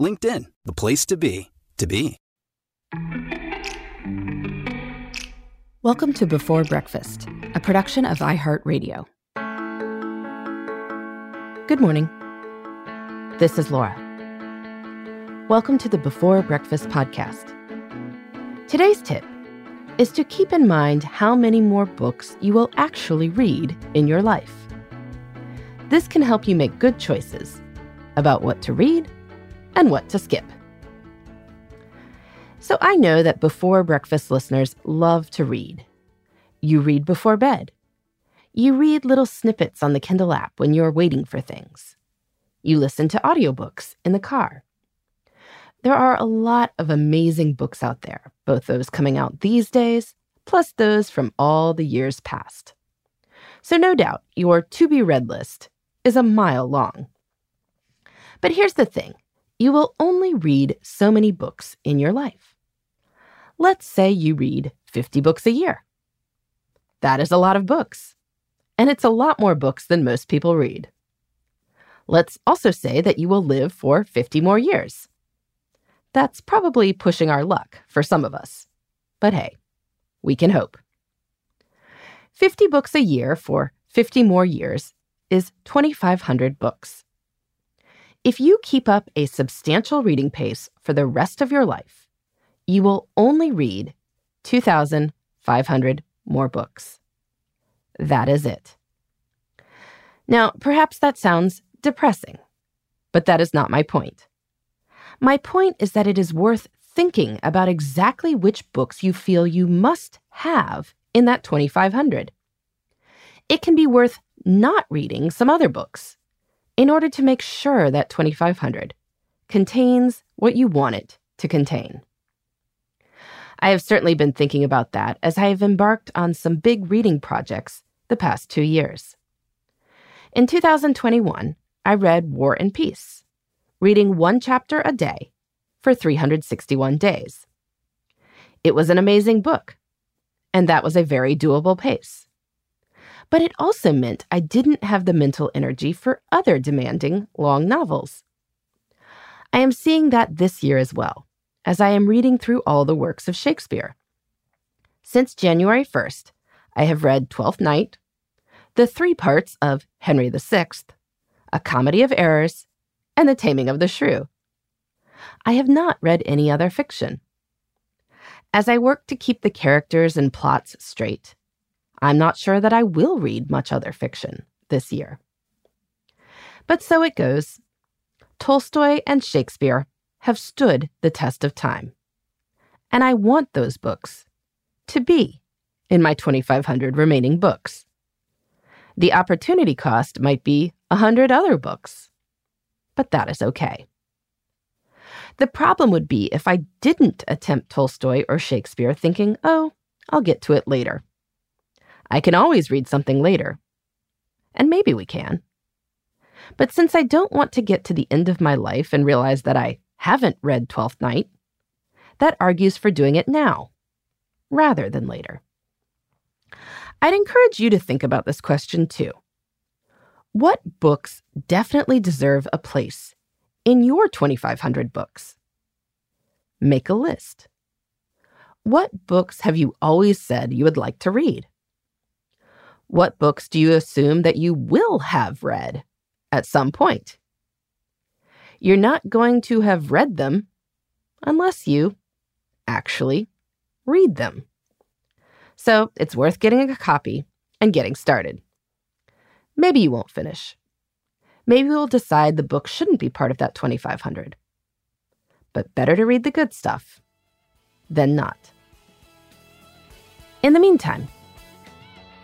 LinkedIn, the place to be, to be. Welcome to Before Breakfast, a production of iHeartRadio. Good morning. This is Laura. Welcome to the Before Breakfast podcast. Today's tip is to keep in mind how many more books you will actually read in your life. This can help you make good choices about what to read and what to skip. So I know that Before Breakfast listeners love to read. You read before bed. You read little snippets on the Kindle app when you're waiting for things. You listen to audiobooks in the car. There are a lot of amazing books out there, both those coming out these days, plus those from all the years past. So no doubt, your to-be-read list is a mile long. But here's the thing. You will only read so many books in your life. Let's say you read 50 books a year. That is a lot of books. And it's a lot more books than most people read. Let's also say that you will live for 50 more years. That's probably pushing our luck for some of us. But hey, we can hope. 50 books a year for 50 more years is 2,500 books. If you keep up a substantial reading pace for the rest of your life, you will only read 2,500 more books. That is it. Now, perhaps that sounds depressing, but that is not my point. My point is that it is worth thinking about exactly which books you feel you must have in that 2,500. It can be worth not reading some other books in order to make sure that 2,500 contains what you want it to contain. I have certainly been thinking about that as I have embarked on some big reading projects the past 2 years. In 2021, I read War and Peace, reading one chapter a day for 361 days. It was an amazing book, and that was a very doable pace. But it also meant I didn't have the mental energy for other demanding long novels. I am seeing that this year as well, as I am reading through all the works of Shakespeare. Since January 1st, I have read Twelfth Night, the three parts of Henry VI, A Comedy of Errors, and The Taming of the Shrew. I have not read any other fiction. As I work to keep the characters and plots straight, I'm not sure that I will read much other fiction this year. But so it goes. Tolstoy and Shakespeare have stood the test of time. And I want those books to be in my 2,500 remaining books. The opportunity cost might be 100 other books, but that is okay. The problem would be if I didn't attempt Tolstoy or Shakespeare thinking, oh, I'll get to it later. I can always read something later. And maybe we can. But since I don't want to get to the end of my life and realize that I haven't read Twelfth Night, that argues for doing it now, rather than later. I'd encourage you to think about this question too. What books definitely deserve a place in your 2,500 books? Make a list. What books have you always said you would like to read? What books do you assume that you will have read at some point? You're not going to have read them unless you actually read them. So it's worth getting a copy and getting started. Maybe you won't finish. Maybe we'll decide the book shouldn't be part of that 2,500. But better to read the good stuff than not. In the meantime,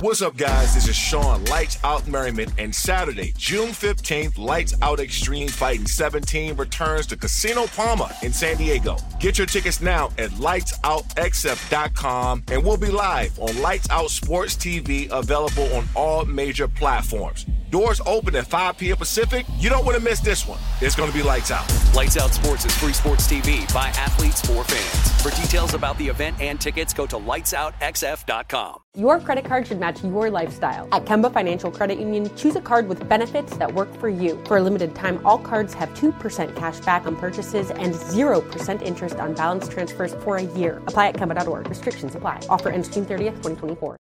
What's up, guys? This is Sean, Lights Out Merriman, and Saturday, June 15th, Lights Out Extreme Fighting 17 returns to Casino Palma in San Diego. Get your tickets now at lightsoutxf.com, and we'll be live on Lights Out Sports TV, available on all major platforms. Doors open at 5 p.m. Pacific. You don't want to miss this one. It's going to be lights out. Lights Out Sports is free sports TV by athletes for fans. For details about the event and tickets, go to lightsoutxf.com. Your credit card should match your lifestyle. At Kemba Financial Credit Union, choose a card with benefits that work for you. For a limited time, all cards have 2% cash back on purchases and 0% interest on balance transfers for a year. Apply at Kemba.org. Restrictions apply. Offer ends June 30th, 2024.